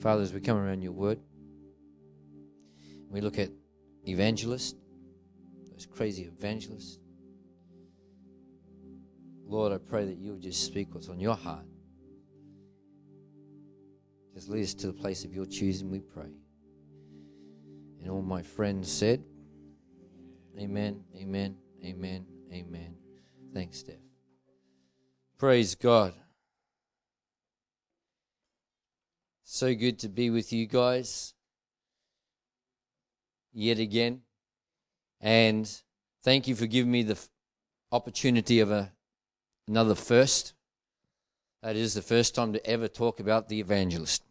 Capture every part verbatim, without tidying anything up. Father, as we come around your word, we look at evangelists, those crazy evangelists. Lord, I pray that you would just speak what's on your heart. Just lead us to the place of your choosing, we pray. And all my friends said, amen, amen, amen, amen. Thanks, Steph. Praise God. So good to be with you guys yet again. And thank you for giving me the f- opportunity of a, another first. That is the first time to ever talk about the evangelist.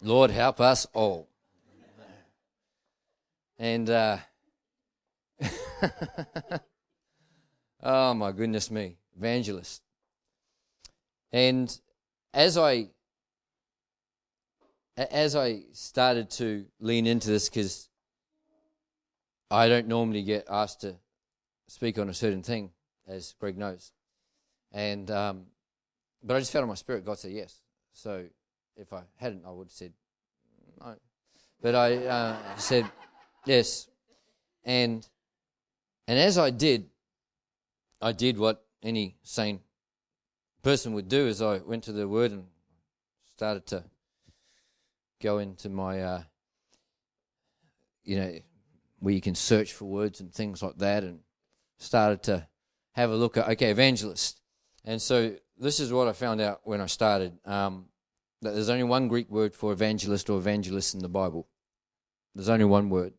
Lord, help us all. And, uh, oh my goodness me, evangelist. And as I, as I started to lean into this, because I don't normally get asked to speak on a certain thing, as Greg knows, and um, but I just felt in my spirit God said yes. So if I hadn't, I would have said no, but I uh, said yes. And and as I did, I did what any sane person would do, is I went to the Word and started to go into my, uh, you know, where you can search for words and things like that, and started to have a look at, okay, evangelist. And so this is what I found out when I started, um, that there's only one Greek word for evangelist or evangelist in the Bible. There's only one word.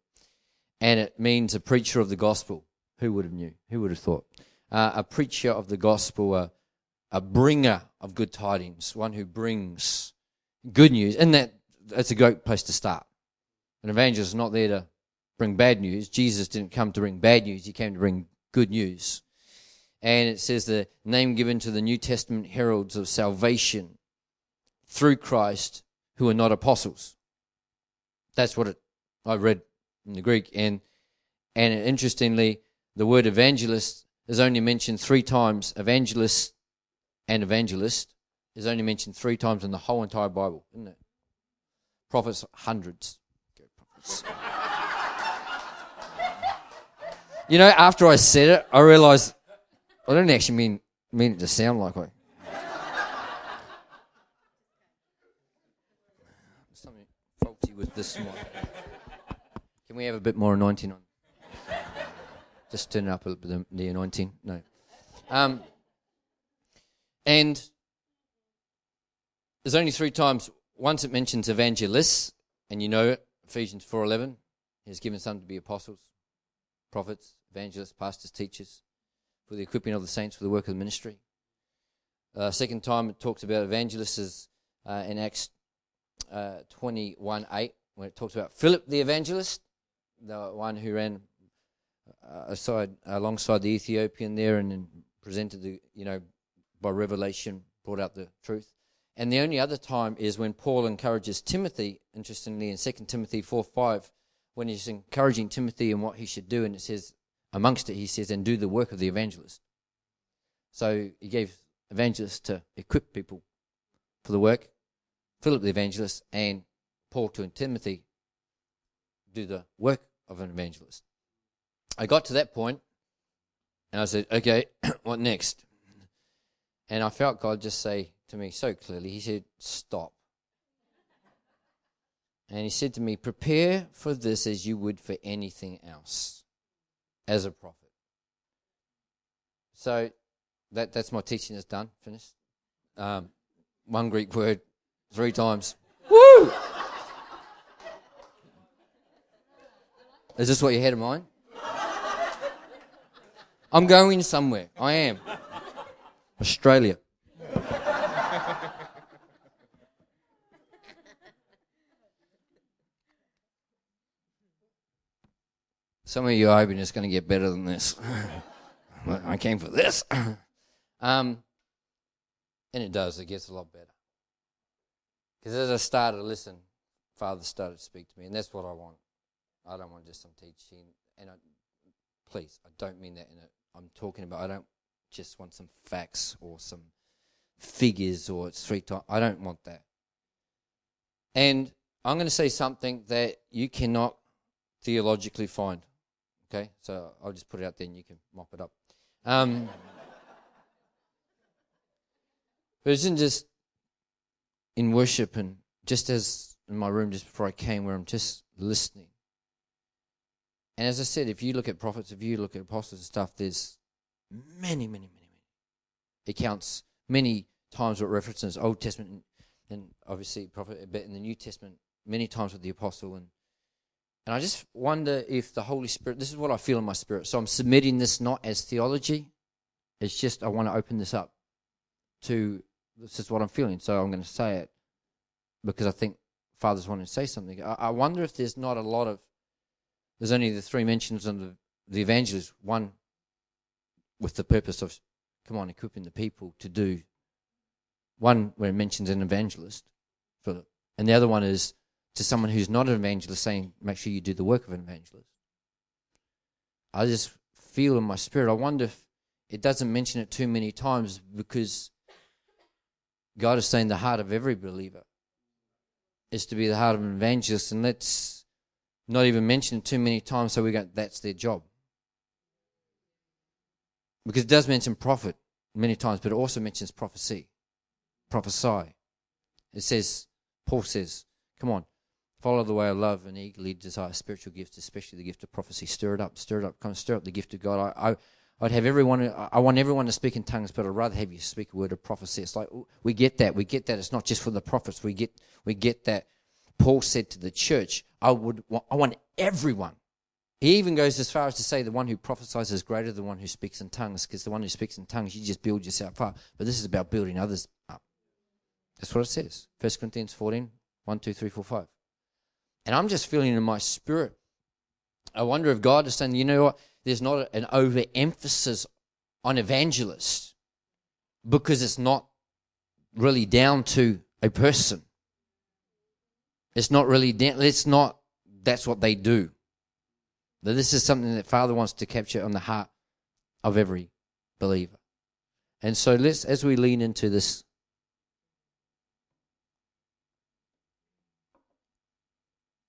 And it means a preacher of the gospel. Who would have knew? Who would have thought? Uh, a preacher of the gospel, a, a bringer of good tidings, one who brings good news. And that that's a great place to start. An evangelist is not there to bring bad news. Jesus didn't come to bring bad news. He came to bring good news. And it says the name given to the New Testament heralds of salvation through Christ who are not apostles. That's what it, I read in the Greek. And and interestingly, the word evangelist is only mentioned three times. Evangelist and evangelist is only mentioned three times in the whole entire Bible, isn't it? Prophets, hundreds. Go prophets. You know, after I said it, I realised I don't actually mean mean it to sound like I. There's something faulty with this one. Can we have a bit more anointing on? Just turn it up a little bit, the anointing. No. Um, and there's only three times. Once it mentions evangelists, and you know it, Ephesians four eleven, He has given some to be apostles, prophets, evangelists, pastors, teachers, for the equipping of the saints for the work of the ministry. Uh, second time it talks about evangelists is uh, in Acts uh, twenty-one eight, when it talks about Philip the evangelist, the one who ran uh, aside, alongside the Ethiopian there and, and presented the, you know, by revelation, brought out the truth. And the only other time is when Paul encourages Timothy, interestingly, in Second Timothy four five, when he's encouraging Timothy and what he should do, and it says, amongst it, he says, and do the work of the evangelist. So he gave evangelists to equip people for the work, Philip the evangelist, and Paul to Timothy, do the work of an evangelist. I got to that point, and I said, okay, what next? And I felt God just say to me so clearly, he said, stop. And he said to me, prepare for this as you would for anything else as a prophet. So that that's my teaching is done, finished. Um, one Greek word, three times. Woo! Is this what you had in mind? I'm going somewhere. I am. Australia. Some of you are hoping it's going to get better than this. I came for this. um, and it does. It gets a lot better. Because as I started to listen, Father started to speak to me, and that's what I want. I don't want just some teaching. And I, please, I don't mean that in a, I'm talking about, I don't just want some facts or some figures or it's three times. I don't want that. And I'm going to say something that you cannot theologically find. Okay, so I'll just put it out there and you can mop it up. Um, but isn't just in worship and just as in my room just before I came where I'm just listening. And as I said, if you look at prophets, if you look at apostles and stuff, there's many, many, many, many accounts, many times with references, Old Testament and, and obviously prophet, but in the New Testament, many times with the apostle and And I just wonder if the Holy Spirit, this is what I feel in my spirit. So I'm submitting this not as theology. It's just I want to open this up to, this is what I'm feeling. So I'm going to say it because I think Father's wanting to say something. I, I wonder if there's not a lot of, there's only the three mentions in the, the evangelists. One with the purpose of, come on, equipping the people to do. One where it mentions an evangelist, Philip. And the other one is, to someone who's not an evangelist saying, make sure you do the work of an evangelist. I just feel in my spirit, I wonder if it doesn't mention it too many times because God is saying the heart of every believer is to be the heart of an evangelist, and let's not even mention it too many times so we go, that's their job. Because it does mention prophet many times, but it also mentions prophecy, prophesy. It says, Paul says, come on, follow the way of love and eagerly desire spiritual gifts, especially the gift of prophecy. Stir it up, stir it up, kind of stir up the gift of God. I, I, I'd have everyone, I, I want everyone to speak in tongues, but I'd rather have you speak a word of prophecy. It's like, we get that, we get that. It's not just for the prophets. We get we get that. Paul said to the church, I would, I want everyone. He even goes as far as to say the one who prophesies is greater than the one who speaks in tongues, because the one who speaks in tongues, you just build yourself up. But this is about building others up. That's what it says. First Corinthians fourteen, one, two, three, four, five. And I'm just feeling in my spirit, I wonder if God is saying, you know what, there's not an overemphasis on evangelists because it's not really down to a person. It's not really down, it's not, that's what they do. But this is something that Father wants to capture on the heart of every believer. And so let's, as we lean into this,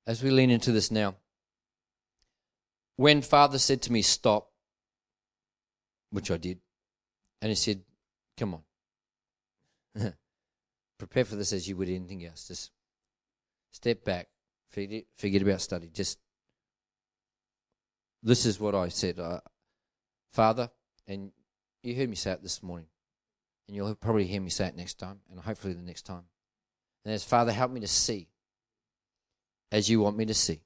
As we lean into this now, when Father said to me, stop, which I did, and he said, come on, prepare for this as you would anything else. Just step back, forget, forget about study. Just, this is what I said. Uh, Father, and you heard me say it this morning, and you'll probably hear me say it next time, and hopefully the next time. And as Father, help me to see as you want me to see,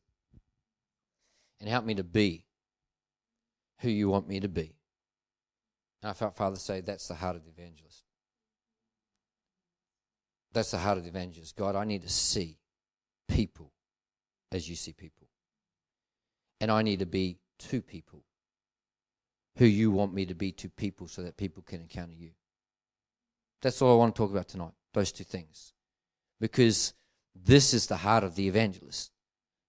and help me to be who you want me to be. And I felt Father say, that's the heart of the evangelist. That's the heart of the evangelist. God, I need to see people as you see people. And I need to be to people who you want me to be to people so that people can encounter you. That's all I want to talk about tonight, those two things. Because this is the heart of the evangelist.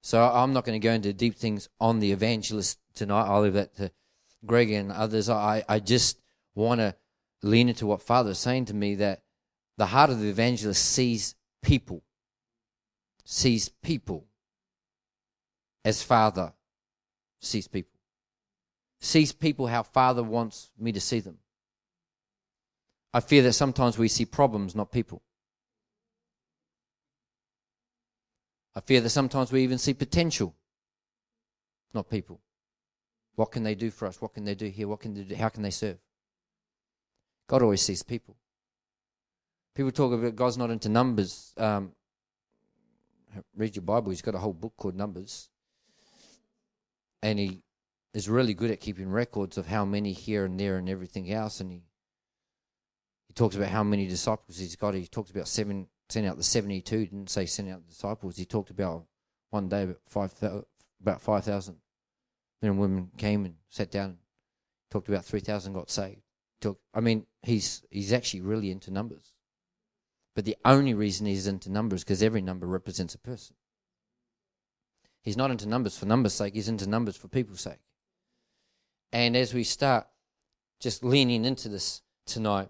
So I'm not going to go into deep things on the evangelist tonight. I'll leave that to Greg and others. I, I just want to lean into what Father is saying to me, that the heart of the evangelist sees people, sees people as Father sees people, sees people how Father wants me to see them. I fear that sometimes we see problems, not people. I fear that sometimes we even see potential, not people. What can they do for us? What can they do here? What can they do? How can they serve? God always sees people. People talk about God's not into numbers. Um, read your Bible. He's got a whole book called Numbers. And he is really good at keeping records of how many here and there and everything else. And he, he talks about how many disciples he's got. He talks about seven. Sent out the seventy-two, didn't say sent out the disciples. He talked about one day about five thousand, about five thousand men and women came and sat down and talked about three thousand got saved. Talk, I mean, he's he's actually really into numbers. But the only reason he's into numbers is because every number represents a person. He's not into numbers for numbers' sake. He's into numbers for people's sake. And as we start just leaning into this tonight,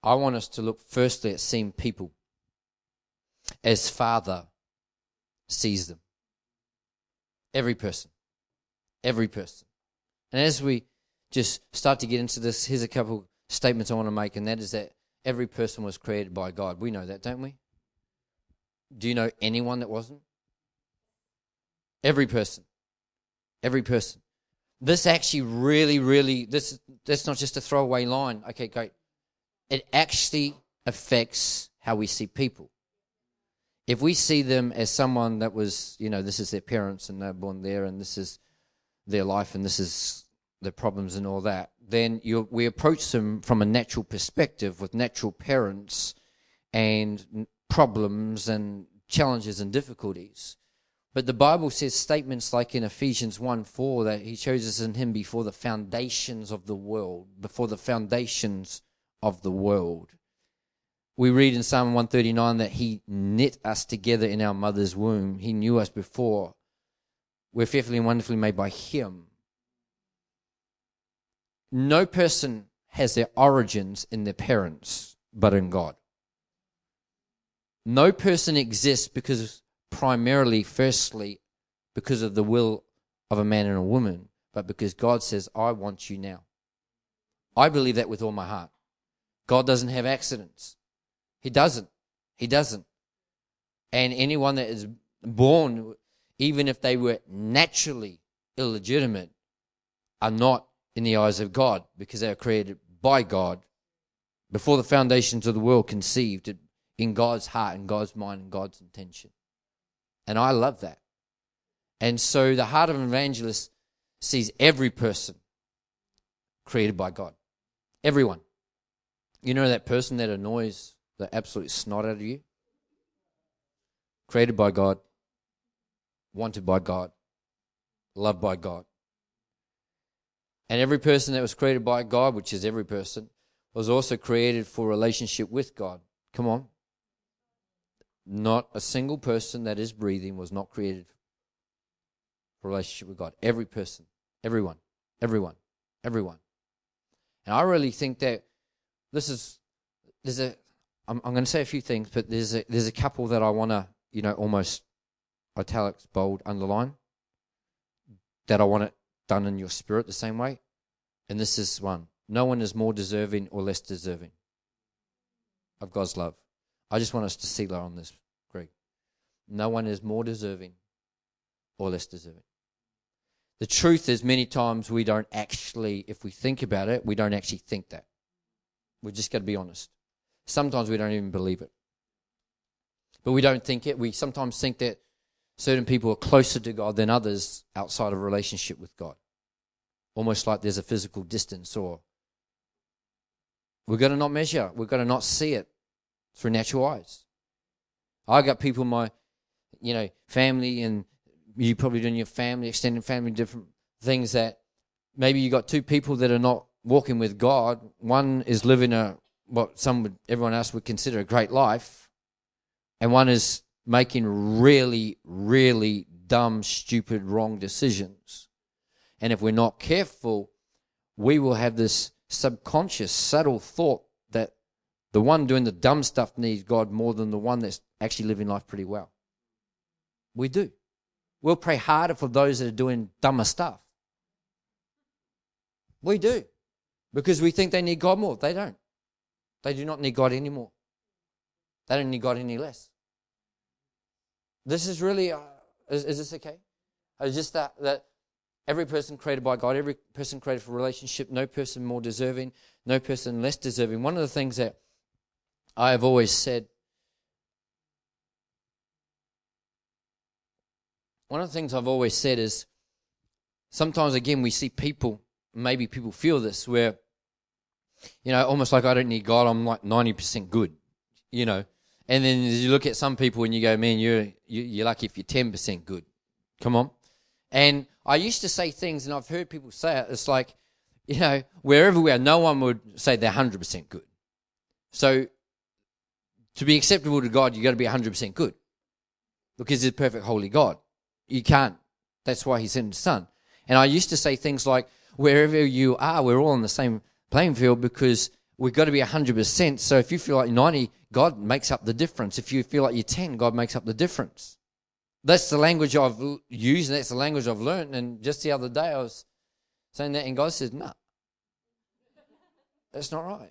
I want us to look firstly at seeing people. as Father sees them. Every person. Every person. And as we just start to get into this, here's a couple statements I want to make, and that is that every person was created by God. We know that, don't we? Do you know anyone that wasn't? Every person. Every person. This actually really, really, this that's not just a throwaway line. Okay, great. It actually affects how we see people. If we see them as someone that was, you know, this is their parents and they're born there and this is their life and this is their problems and all that, then you, we approach them from a natural perspective with natural parents and problems and challenges and difficulties. But the Bible says statements like in Ephesians one four that he chose us in him before the foundations of the world, before the foundations of the world. We read in Psalm one thirty-nine that he knit us together in our mother's womb. He knew us before. We're fearfully and wonderfully made by him. No person has their origins in their parents, but in God. No person exists because primarily, firstly, because of the will of a man and a woman, but because God says, I want you now. I believe that with all my heart. God doesn't have accidents. He doesn't. He doesn't. And anyone that is born, even if they were naturally illegitimate, are not in the eyes of God because they are created by God before the foundations of the world, conceived in God's heart and God's mind and God's intention. And I love that. And so the heart of an evangelist sees every person created by God. Everyone. You know that person that annoys the absolute snot out of you? Created by God, wanted by God, loved by God. And every person that was created by God, which is every person, was also created for relationship with God. Come on. Not a single person that is breathing was not created for relationship with God. Every person, everyone, everyone, everyone. And I really think that this is, there's a, I'm going to say a few things, but there's a, there's a couple that I want to, you know, almost italics, bold, underline, that I want it done in your spirit the same way. And this is one. No one is more deserving or less deserving of God's love. I just want us to see that on this, Greg. No one is more deserving or less deserving. The truth is many times we don't actually, if we think about it, we don't actually think that. We've just got to be honest. Sometimes we don't even believe it. But we don't think it. We sometimes think that certain people are closer to God than others outside of a relationship with God. Almost like there's a physical distance, or we're going to not measure. We're going to not see it through natural eyes. I got people in my, you know, family, and you probably do in your family, extended family, different things that maybe you got two people that are not walking with God. One is living a what some would, everyone else would consider a great life, and one is making really, really dumb, stupid, wrong decisions. And if we're not careful, we will have this subconscious, subtle thought that the one doing the dumb stuff needs God more than the one that's actually living life pretty well. We do. We'll pray harder for those that are doing dumber stuff. We do, because we think they need God more. They don't. They do not need God anymore. They don't need God any less. This is really, uh, is, is this okay? It's just that, that every person created by God, every person created for relationship, no person more deserving, no person less deserving. One of the things that I have always said, one of the things I've always said is sometimes, again, we see people, maybe people feel this, where, you know, almost like I don't need God, I'm like ninety percent good, you know. And then you look at some people and you go, man, you're, you're lucky if you're ten percent good. Come on. And I used to say things, and I've heard people say it, it's like, you know, wherever we are, no one would say they're one hundred percent good. So to be acceptable to God, you've got to be one hundred percent good, because he's a perfect, holy God. You can't. That's why he sent his son. And I used to say things like, wherever you are, we're all on the same playing field, because we've got to be one hundred percent. So if you feel like ninety, God makes up the difference. If you feel like you're ten, God makes up the difference. That's the language I've used, and that's the language I've learned. And just the other day I was saying that, and God said, no, nah, that's not right.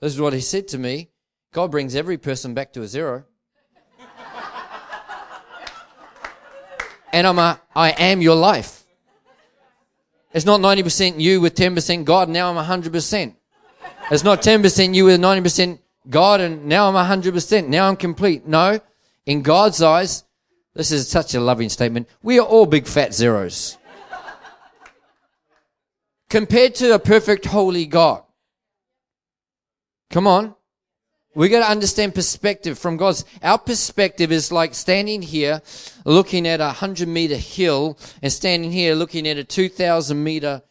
This is what he said to me. God brings every person back to a zero. And I'm a, I am your life. It's not ninety percent you with ten percent God. Now I'm one hundred percent. It's not ten percent you with ninety percent God, and now I'm one hundred percent. Now I'm complete. No, in God's eyes, this is such a loving statement. We are all big fat zeros. Compared to a perfect holy God. Come on. We got to understand perspective from God's. Our perspective is like standing here looking at a one hundred meter hill and standing here looking at a two thousand meter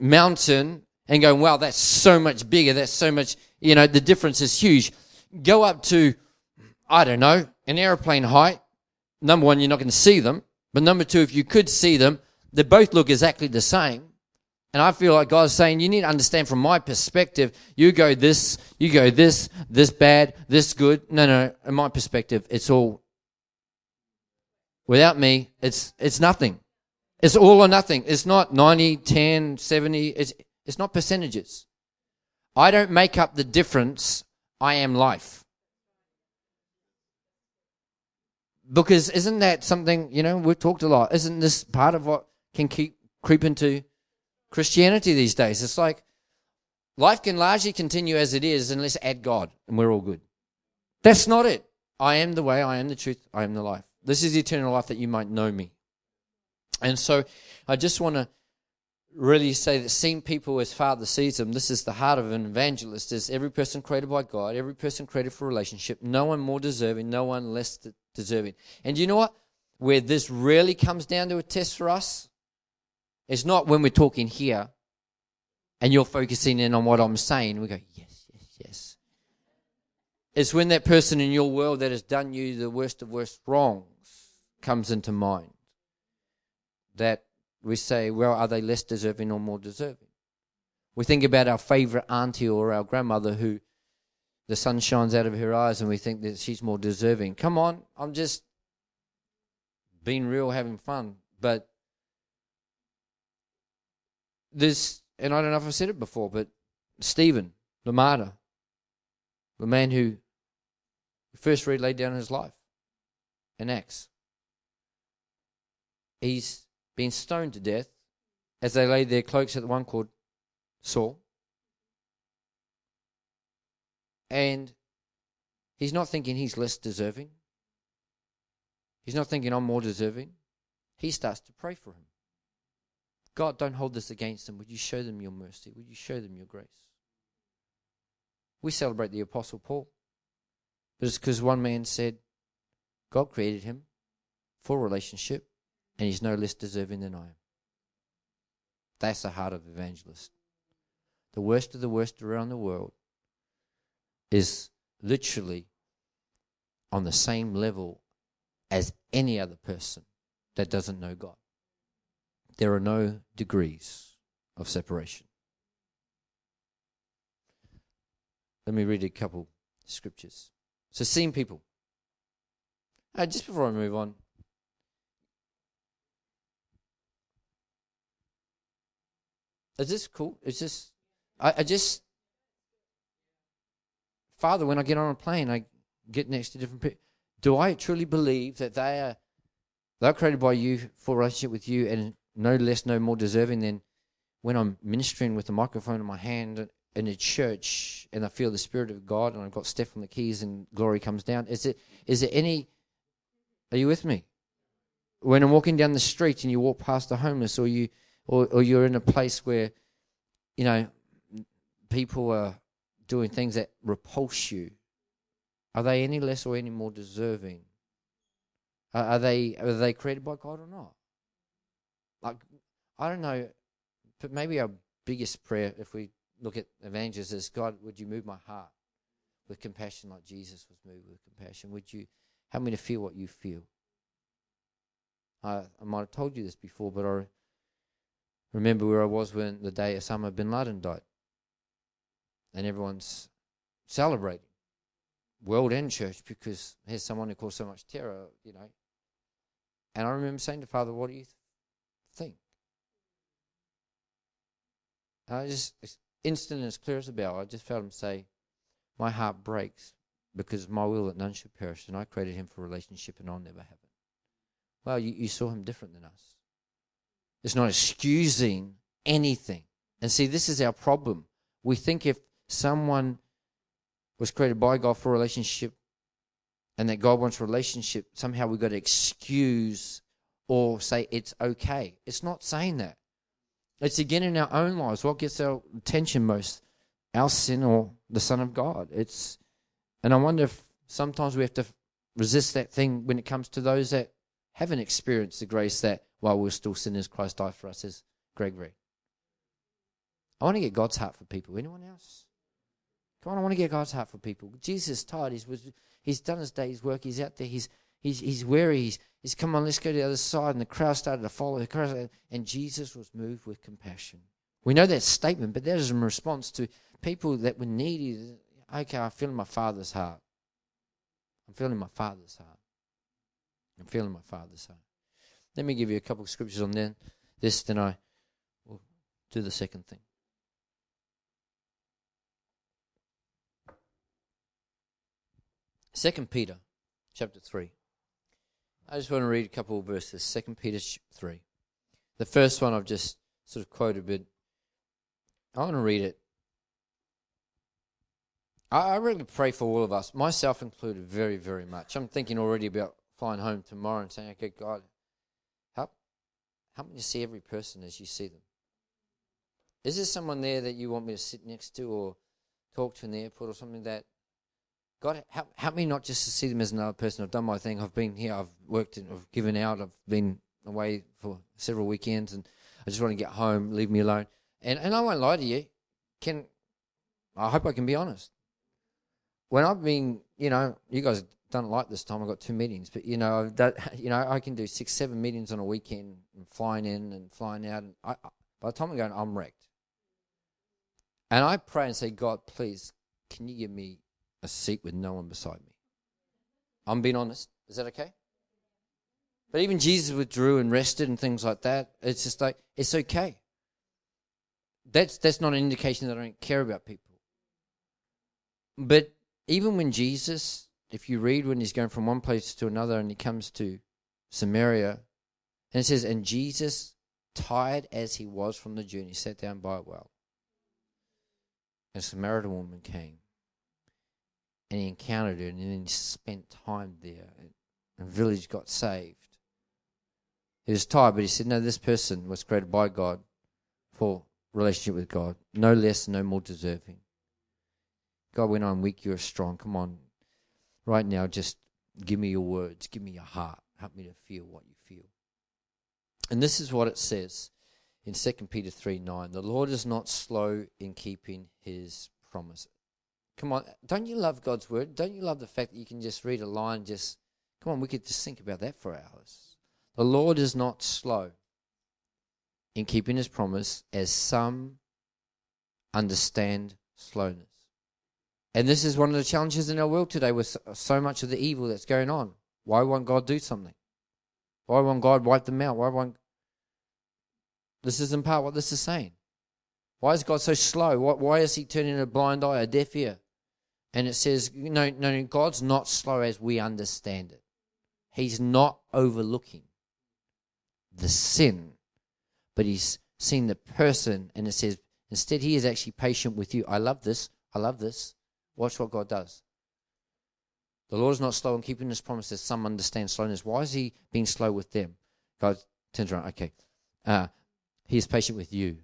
mountain and going, wow, that's so much bigger. That's so much, you know, the difference is huge. Go up to, I don't know, an airplane height. Number one, you're not going to see them. But number two, if you could see them, they both look exactly the same. And I feel like God's saying, you need to understand from my perspective, you go this, you go this, this bad, this good. No, no, in my perspective, it's all, without me, it's it's nothing. It's all or nothing. It's not ninety, ten, seventy. It's, it's not percentages. I don't make up the difference. I am life. Because isn't that something, you know, we've talked a lot. Isn't this part of what can keep creep into Christianity these days? It's like life can largely continue as it is unless add God and we're all good. That's not it. I am the way, I am the truth, I am the life. This is the eternal life that you might know me. And so I just want to really say that seeing people as Father sees them, this is the heart of an evangelist, is every person created by God, every person created for a relationship, no one more deserving, no one less deserving. And you know what? Where this really comes down to a test for us, it's not when we're talking here and you're focusing in on what I'm saying. We go, yes, yes, yes. It's when that person in your world that has done you the worst of worst wrongs comes into mind that we say, well, are they less deserving or more deserving? We think about our favorite auntie or our grandmother who the sun shines out of her eyes and we think that she's more deserving. Come on, I'm just being real, having fun. But There's, and I don't know if I've said it before, but Stephen, the martyr, the man who first really laid down his life in Acts, he's been stoned to death as they laid their cloaks at the one called Saul. And he's not thinking he's less deserving. He's not thinking I'm more deserving. He starts to pray for him. God, don't hold this against them. Would you show them your mercy? Would you show them your grace? We celebrate the Apostle Paul. But it's because one man said, God created him for a relationship, and he's no less deserving than I am. That's the heart of evangelist. The worst of the worst around the world is literally on the same level as any other person that doesn't know God. There are no degrees of separation. Let me read a couple scriptures. So seeing people. Uh, just before I move on. Is this cool? Is this, I, I just, Father, when I get on a plane, I get next to different people. Do I truly believe that they are, they're created by you for a relationship with you and no less, no more deserving than when I'm ministering with a microphone in my hand in a church and I feel the Spirit of God and I've got Steph on the keys and glory comes down. Is it? Is it any, are you with me? When I'm walking down the street and you walk past the homeless or, you, or, or you're in a place where, you know, people are doing things that repulse you, are they any less or any more deserving? Are, are they are they created by God or not? Like, I don't know, but maybe our biggest prayer, if we look at evangelists, is, God, would you move my heart with compassion like Jesus was moved with compassion? Would you help me to feel what you feel? I, I might have told you this before, but I remember where I was when the day Osama bin Laden died. And everyone's celebrating. world and church, because here's someone who caused so much terror, you know. And I remember saying to Father, what do you th- think? And I just, instant as clear as a bell, I just felt him say, my heart breaks because my will that none should perish, and I created him for relationship and I'll never have it. Well, you, you saw him different than us. It's not excusing anything. And see, this is our problem. We think if someone was created by God for a relationship and that God wants a relationship, somehow we've got to excuse or say it's okay. It's not saying that. It's again in our own lives. What gets our attention most? Our sin or the Son of God. It's, and I wonder if sometimes we have to resist that thing when it comes to those that haven't experienced the grace that while we're still sinners, Christ died for us, as Greg read. I want to get God's heart for people. Anyone else? Come on, I want to get God's heart for people. Jesus is tired. He's, he's done his day's work. He's out there. He's he's he's weary. He's, he's, come on, let's go to the other side. And the crowd started to follow. The crowd, and Jesus was moved with compassion. We know that statement, but that is in response to people that were needy. Okay, I'm feeling my Father's heart. I'm feeling my Father's heart. I'm feeling my Father's heart. Let me give you a couple of scriptures on then this, then I will do the second thing. Second Peter, chapter three. I just want to read a couple of verses. Second Peter three. The first one I've just sort of quoted, but I want to read it. I, I really pray for all of us, myself included, very, very much. I'm thinking already about flying home tomorrow and saying, okay, God, help, help me to see every person as you see them. Is there someone there that you want me to sit next to or talk to in the airport or something that God, help, help me not just to see them as another person. I've done my thing. I've been here. I've worked and I've given out. I've been away for several weekends, and I just want to get home. Leave me alone. And and I won't lie to you. Can I hope I can be honest. When I've been, you know, you guys don't like this time. I've got two meetings, but you know, I've done, you know, I can do six, seven meetings on a weekend, and flying in and flying out. And I, by the time I'm going, I'm wrecked. And I pray and say, God, please, can you give me a seat with no one beside me? I'm being honest. Is that okay? But even Jesus withdrew and rested and things like that. It's just like, it's okay. That's that's not an indication that I don't care about people. But even when Jesus, if you read when he's going from one place to another and he comes to Samaria, and it says, and Jesus, tired as he was from the journey, sat down by a well. And a Samaritan woman came. And he encountered her, and then he spent time there, and the village got saved. He was tired, but he said, no, this person was created by God for relationship with God, no less, no more deserving. God, when I'm weak, you're strong. Come on, right now, just give me your words, give me your heart, help me to feel what you feel. And this is what it says in Second Peter three nine, the Lord is not slow in keeping his promises. Come on, don't you love God's word? Don't you love the fact that you can just read a line, just, come on, we could just think about that for hours. The Lord is not slow in keeping his promise, as some understand slowness. And this is one of the challenges in our world today with so much of the evil that's going on. Why won't God do something? Why won't God wipe them out? Why won't... This is in part what this is saying. Why is God so slow? Why, why is he turning a blind eye, a deaf ear? And it says, no, no, God's not slow as we understand it. He's not overlooking the sin, but he's seen the person. And it says, instead, he is actually patient with you. I love this. I love this. Watch what God does. The Lord is not slow in keeping his promises. Some understand slowness. Why is he being slow with them? God turns around. Okay. Uh, he is patient with you.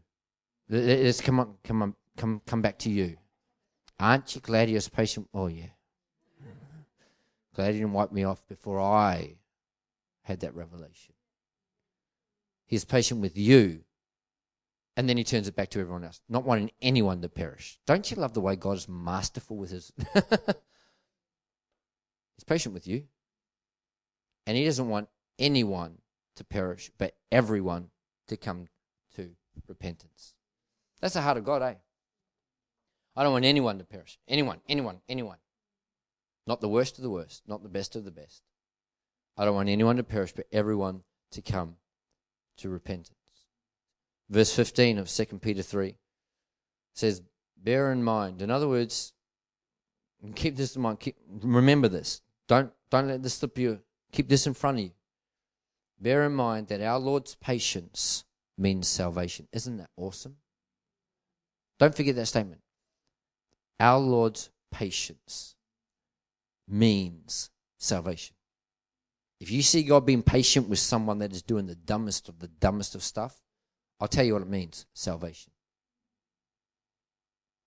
Let's come on, come on, come, come back to you. Aren't you glad he was patient? Oh, yeah. Glad he didn't wipe me off before I had that revelation. He's patient with you. And then he turns it back to everyone else, not wanting anyone to perish. Don't you love the way God is masterful with his... He's patient with you. And he doesn't want anyone to perish, but everyone to come to repentance. That's the heart of God, eh? I don't want anyone to perish. Anyone, anyone, anyone. Not the worst of the worst, not the best of the best. I don't want anyone to perish, but everyone to come to repentance. Verse fifteen of Second Peter three says, bear in mind. In other words, keep this in mind. Keep, remember this. Don't, don't let this slip you. Keep this in front of you. Bear in mind that our Lord's patience means salvation. Isn't that awesome? Don't forget that statement. Our Lord's patience means salvation. If you see God being patient with someone that is doing the dumbest of the dumbest of stuff, I'll tell you what it means, salvation.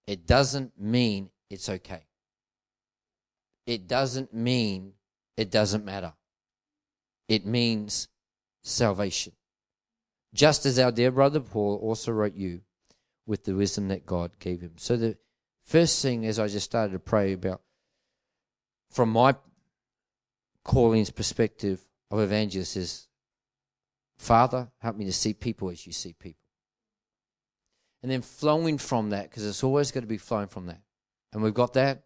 It doesn't mean it's okay. It doesn't mean it doesn't matter. It means salvation. Just as our dear brother Paul also wrote you with the wisdom that God gave him. So the first thing is, I just started to pray about, from my calling's perspective of evangelist, is, Father, help me to see people as you see people. And then flowing from that, because it's always going to be flowing from that. And we've got that,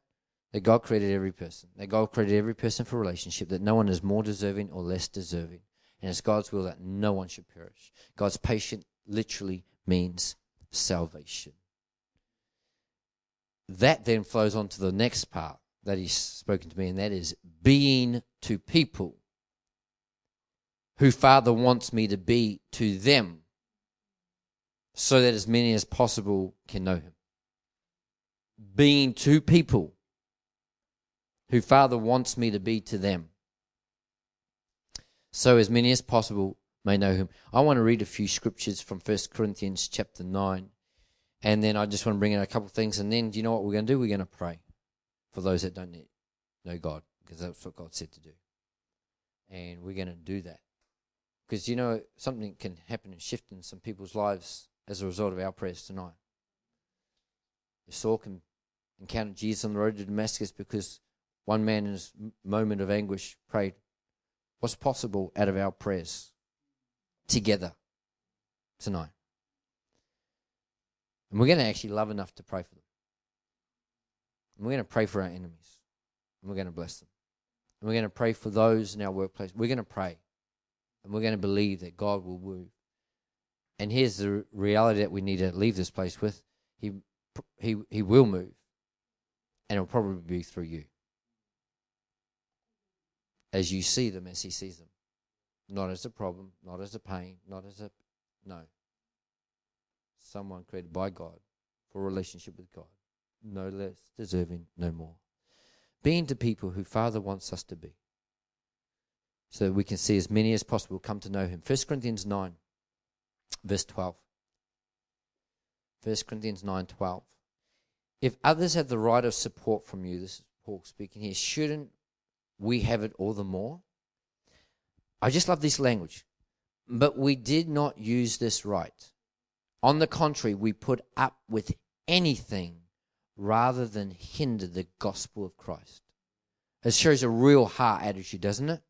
that God created every person, that God created every person for relationship, that no one is more deserving or less deserving. And it's God's will that no one should perish. God's patience literally means salvation. That then flows on to the next part that he's spoken to me, and that is being to people who Father wants me to be to them, so that as many as possible can know him. Being to people who Father wants me to be to them, so as many as possible may know him. I want to read a few scriptures from First Corinthians chapter nine, and then I just want to bring in a couple of things, and then do you know what we're going to do? We're going to pray for those that don't know God, because that's what God said to do. And we're going to do that. Because, you know, something can happen and shift in some people's lives as a result of our prayers tonight. Saul can encounter Jesus on the road to Damascus because one man in his moment of anguish prayed. What's possible out of our prayers together tonight? And we're going to actually love enough to pray for them. And we're going to pray for our enemies. And we're going to bless them. And we're going to pray for those in our workplace. We're going to pray. And we're going to believe that God will move. And here's the reality that we need to leave this place with. He he, he will move. And it'll probably be through you. As you see them, as he sees them. Not as a problem, not as a pain, not as a... No. Someone created by God for a relationship with God. No less deserving, no more. Being to people who Father wants us to be, so that we can see as many as possible come to know him. First Corinthians nine, verse twelve. First Corinthians nine, twelve. If others have the right of support from you, this is Paul speaking here, shouldn't we have it all the more? I just love this language. But we did not use this right. On the contrary, we put up with anything rather than hinder the gospel of Christ. It shows a real heart attitude, doesn't it?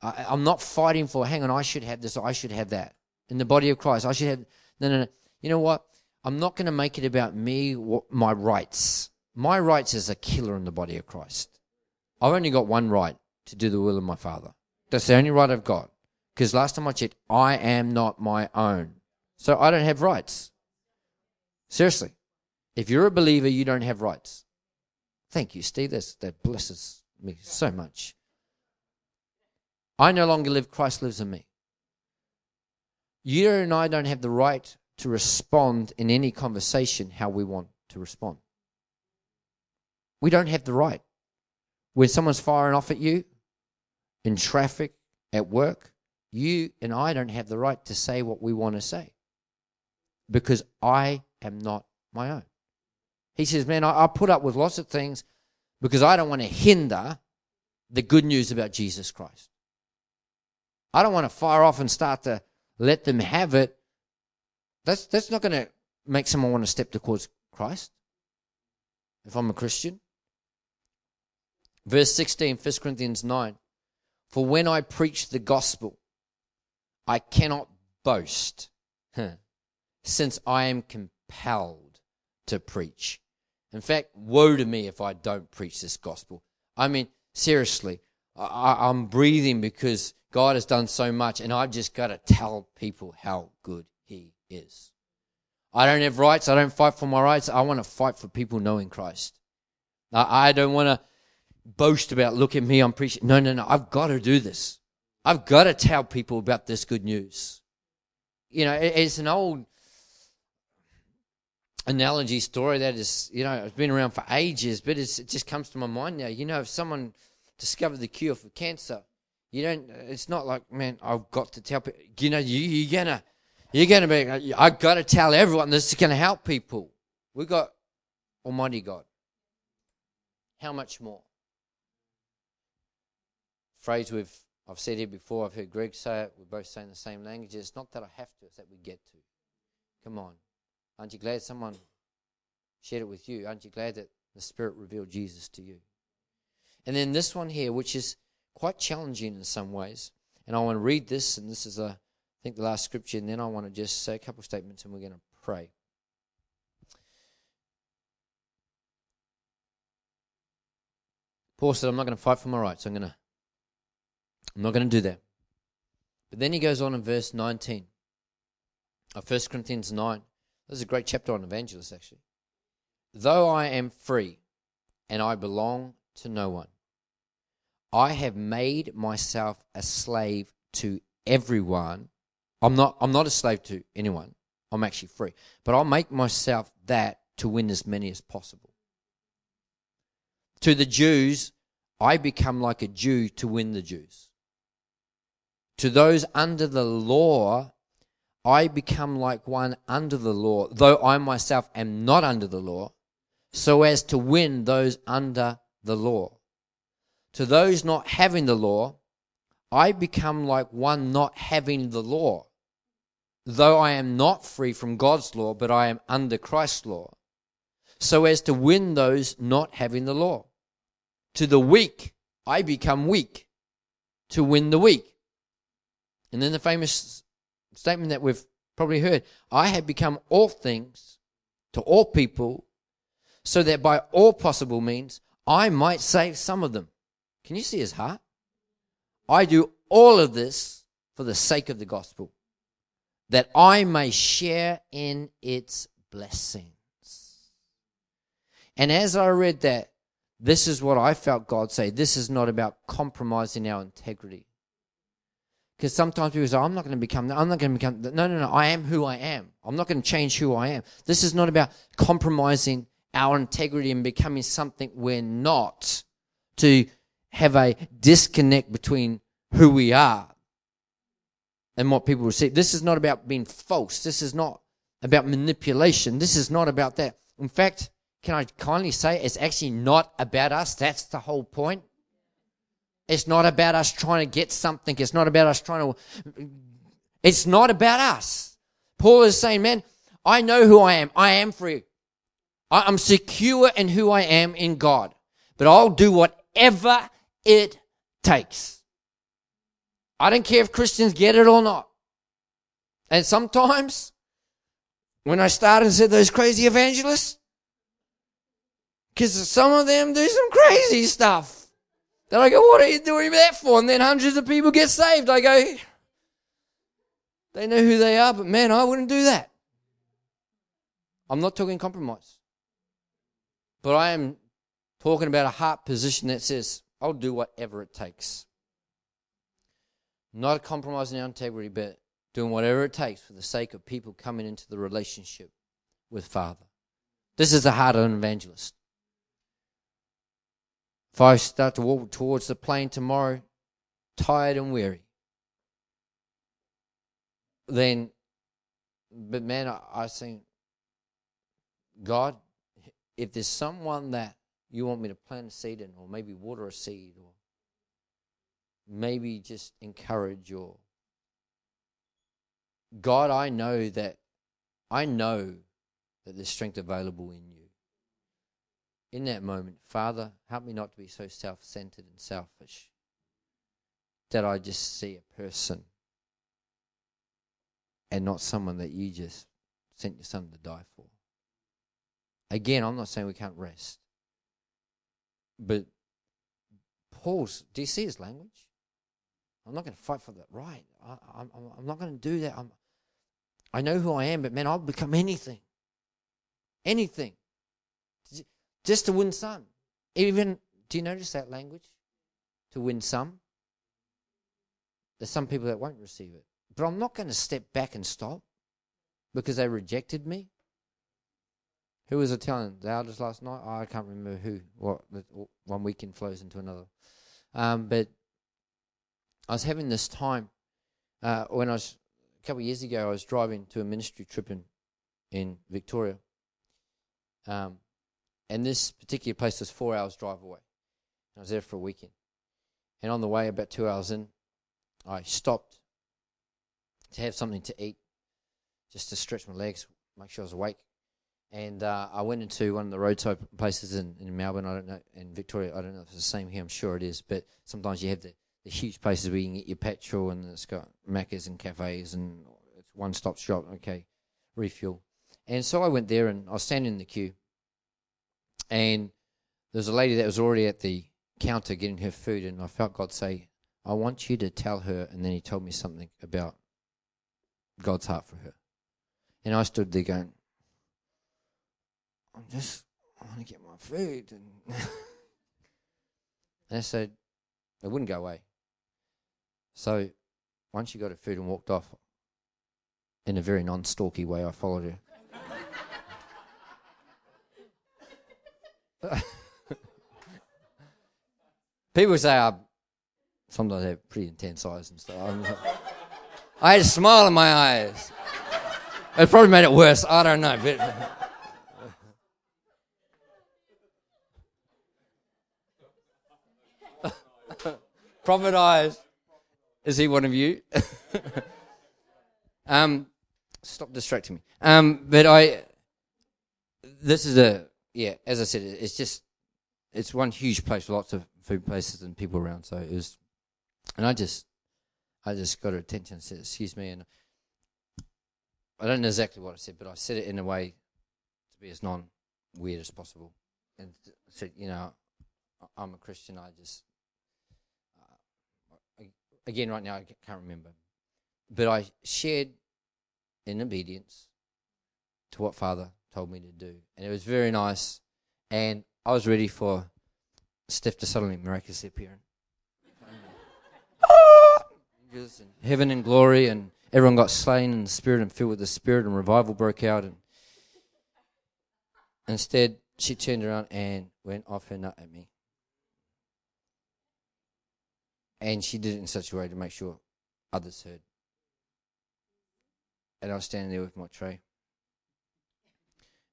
I, I'm not fighting for, hang on, I should have this, or I should have that. In the body of Christ, I should have, no, no, no. You know what? I'm not going to make it about me, what, my rights. My rights is a killer in the body of Christ. I've only got one right, to do the will of my Father. That's the only right I've got. Because last time I checked, I am not my own. So I don't have rights. Seriously. If you're a believer, you don't have rights. Thank you, Steve. That's, that blesses me so much. I no longer live, Christ lives in me. You and I don't have the right to respond in any conversation how we want to respond. We don't have the right. When someone's firing off at you, in traffic, at work, you and I don't have the right to say what we want to say. Because I am not my own. He says, man, I, I put up with lots of things because I don't want to hinder the good news about Jesus Christ. I don't want to fire off and start to let them have it. That's that's not going to make someone want to step towards Christ if I'm a Christian. Verse sixteen, First Corinthians nine. For when I preach the gospel, I cannot boast, huh, since I am compelled to preach. In fact, woe to me if I don't preach this gospel. I mean, seriously, I, I'm breathing because God has done so much, and I've just got to tell people how good He is. I don't have rights. I don't fight for my rights. I want to fight for people knowing Christ. I, I don't want to boast about, look at me, I'm preaching. No, no, no, I've got to do this. I've got to tell people about this good news. You know, it, it's an old analogy story that is, you know, it's been around for ages, but it's, it just comes to my mind now. You know, if someone discovered the cure for cancer, you don't, it's not like, man, I've got to tell people, you know, you, you're going to, You're going to be, I've got to tell everyone this is going to help people. We've got Almighty God. How much more? Phrase we've, I've said here before, I've heard Greg say it, we're both saying the same language. It's not that I have to, it's that we get to. Come on. Aren't you glad someone shared it with you? Aren't you glad that the Spirit revealed Jesus to you? And then this one here, which is quite challenging in some ways, and I want to read this, and this is a, I think the last scripture, and then I want to just say a couple of statements and we're going to pray. Paul said, I'm not going to fight for my rights. I'm going to, I'm not going to do that. But then he goes on in verse nineteen of First Corinthians nine. This is a great chapter on evangelists, actually. Though I am free and I belong to no one, I have made myself a slave to everyone. I'm not I'm not a slave to anyone. I'm actually free. But I'll make myself that to win as many as possible. To the Jews, I become like a Jew to win the Jews. To those under the law, I become like one under the law, though I myself am not under the law, so as to win those under the law. To those not having the law, I become like one not having the law, though I am not free from God's law, but I am under Christ's law, so as to win those not having the law. To the weak, I become weak, to win the weak. And then the famous statement that we've probably heard, I have become all things to all people, so that by all possible means I might save some of them. Can you see his heart? I do all of this for the sake of the gospel, that I may share in its blessings. And as I read that, this is what I felt God say. This is not about compromising our integrity. Because sometimes people say, I'm not going to become that. I'm not going to become that. No, no, no. I am who I am. I'm not going to change who I am. This is not about compromising our integrity and becoming something we're not, to have a disconnect between who we are and what people receive. This is not about being false. This is not about manipulation. This is not about that. In fact, can I kindly say, it's actually not about us. That's the whole point. It's not about us trying to get something. It's not about us trying to... It's not about us. Paul is saying, man, I know who I am. I am free. I'm secure in who I am in God. But I'll do whatever it takes. I don't care if Christians get it or not. And sometimes, when I started and said those crazy evangelists, because some of them do some crazy stuff, that I go, what are you doing that for? And then hundreds of people get saved. I go, they know who they are, but man, I wouldn't do that. I'm not talking compromise. But I am talking about a heart position that says, I'll do whatever it takes. Not compromising our integrity, but doing whatever it takes for the sake of people coming into the relationship with Father. This is the heart of an evangelist. If I start to walk towards the plane tomorrow, tired and weary, then, but man, I, I think, God, if there's someone that You want me to plant a seed in, or maybe water a seed, or maybe just encourage, or God, I know that, I know that there's strength available in you. In that moment, Father, help me not to be so self-centered and selfish that I just see a person and not someone that you just sent your son to die for. Again, I'm not saying we can't rest. But Paul's, do you see his language? I'm not going to fight for that right. I, I'm, I'm not going to do that. I'm, I know who I am, but man, I'll become anything. Anything. Just to win some. Even, do you notice that language? To win some. There's some people that won't receive it. But I'm not going to step back and stop because they rejected me. Who was it telling the elders last night? Oh, I can't remember who. What one weekend flows into another. Um, but I was having this time uh, when I was, a couple of years ago, I was driving to a ministry trip in, in Victoria. Um, and this particular place was four hours drive away. I was there for a weekend. And on the way, about two hours in, I stopped to have something to eat, just to stretch my legs, make sure I was awake. And uh, I went into one of the roadside places in, in Melbourne, I don't know, in Victoria, I don't know if it's the same here, I'm sure it is, but sometimes you have the, the huge places where you can get your petrol and it's got Maccas and cafes and it's one-stop shop, okay, refuel. And so I went there and I was standing in the queue and there was a lady that was already at the counter getting her food and I felt God say, I want you to tell her, and then he told me something about God's heart for her. And I stood there going, I'm just, I want to get my food. And, and I said, it wouldn't go away. So once she got her food and walked off, in a very non-stalky way, I followed her. People say, I sometimes have pretty intense eyes and stuff. Like, I had a smile in my eyes. It probably made it worse. I don't know. But... Prophet eyes. Is he one of you? um, stop distracting me. Um, but I, this is a, yeah, as I said, it's just, it's one huge place, lots of food places and people around. So it was, and I just, I just got her attention and said, excuse me. And I don't know exactly what I said, but I said it in a way to be as non-weird as possible. And I said, you know, I'm a Christian. I just, Again, right now, I can't remember. But I shared in obedience to what Father told me to do. And it was very nice. And I was ready for Steph to suddenly miraculously appear. And heaven and glory. And everyone got slain in the Spirit and filled with the Spirit. And revival broke out. And instead, she turned around and went off her nut at me. And she did it in such a way to make sure others heard. And I was standing there with my tray,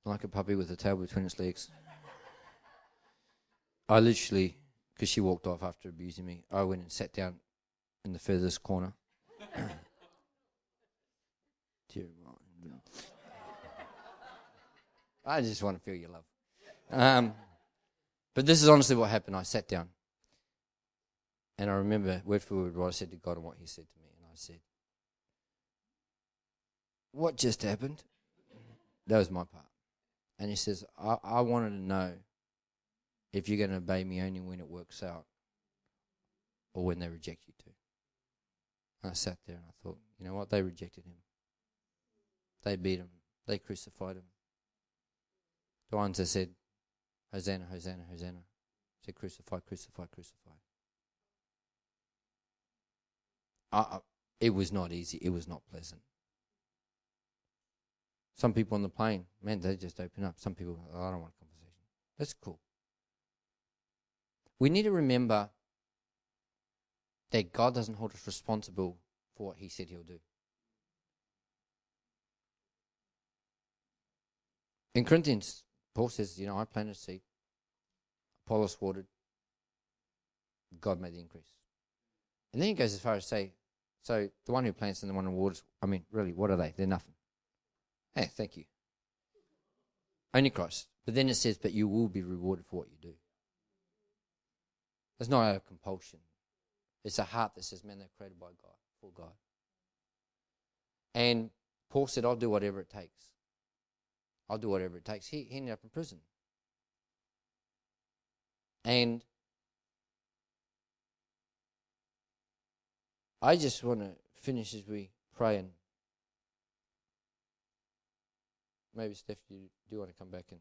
like a puppy with a tail between its legs. I literally, because she walked off after abusing me, I went and sat down in the furthest corner. I just want to feel your love. Um, but this is honestly what happened. I sat down. And I remember word for word what I said to God and what he said to me. And I said, what just happened? That was my part. And he says, I, I wanted to know if you're going to obey me only when it works out or when they reject you too. And I sat there and I thought, you know what? They rejected him. They beat him. They crucified him. The ones that said, Hosanna, Hosanna, Hosanna, said, crucify, crucify, crucify. I, I, it was not easy. It was not pleasant. Some people on the plane, man, they just open up. Some people, oh, I don't want a conversation. That's cool. We need to remember that God doesn't hold us responsible for what he said he'll do. In Corinthians, Paul says, you know, I planted a seed. Apollos watered. God made the increase. And then he goes as far as say, so the one who plants and the one who waters, I mean, really, what are they? They're nothing. Hey, thank you. Only Christ. But then it says, but you will be rewarded for what you do. It's not a compulsion. It's a heart that says, man, they're created by God, for God. And Paul said, I'll do whatever it takes. I'll do whatever it takes. He, he ended up in prison. And I just want to finish as we pray, and maybe, Steph, you do want to come back in.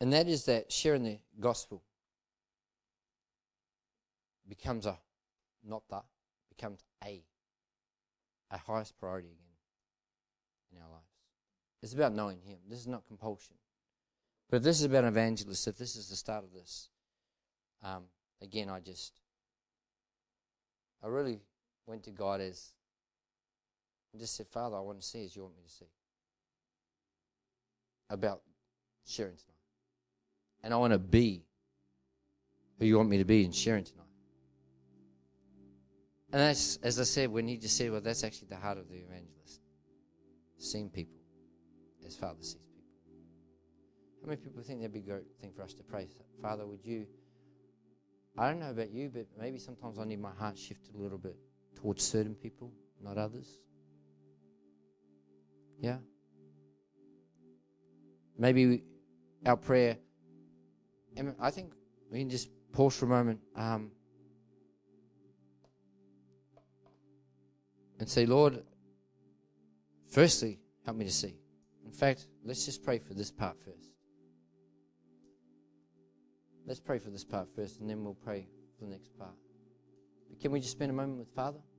And that is that sharing the gospel becomes a, not the, becomes a, a highest priority again in our lives. It's about knowing Him. This is not compulsion. But if this is about evangelists, if this is the start of this, um, again, I just, I really went to God as, I just said, Father, I want to see as you want me to see about sharing tonight. And I want to be who you want me to be in sharing tonight. And that's, as I said, when he just said, well, that's actually the heart of the evangelist. Seeing people as Father sees people. How many people think that'd be a great thing for us to pray? Father, would you, I don't know about you, but maybe sometimes I need my heart shifted a little bit towards certain people, not others. Yeah? Maybe our prayer, and I think we can just pause for a moment um, and say, Lord, firstly, help me to see. In fact, let's just pray for this part first. Let's pray for this part first, and then we'll pray for the next part. But can we just spend a moment with Father?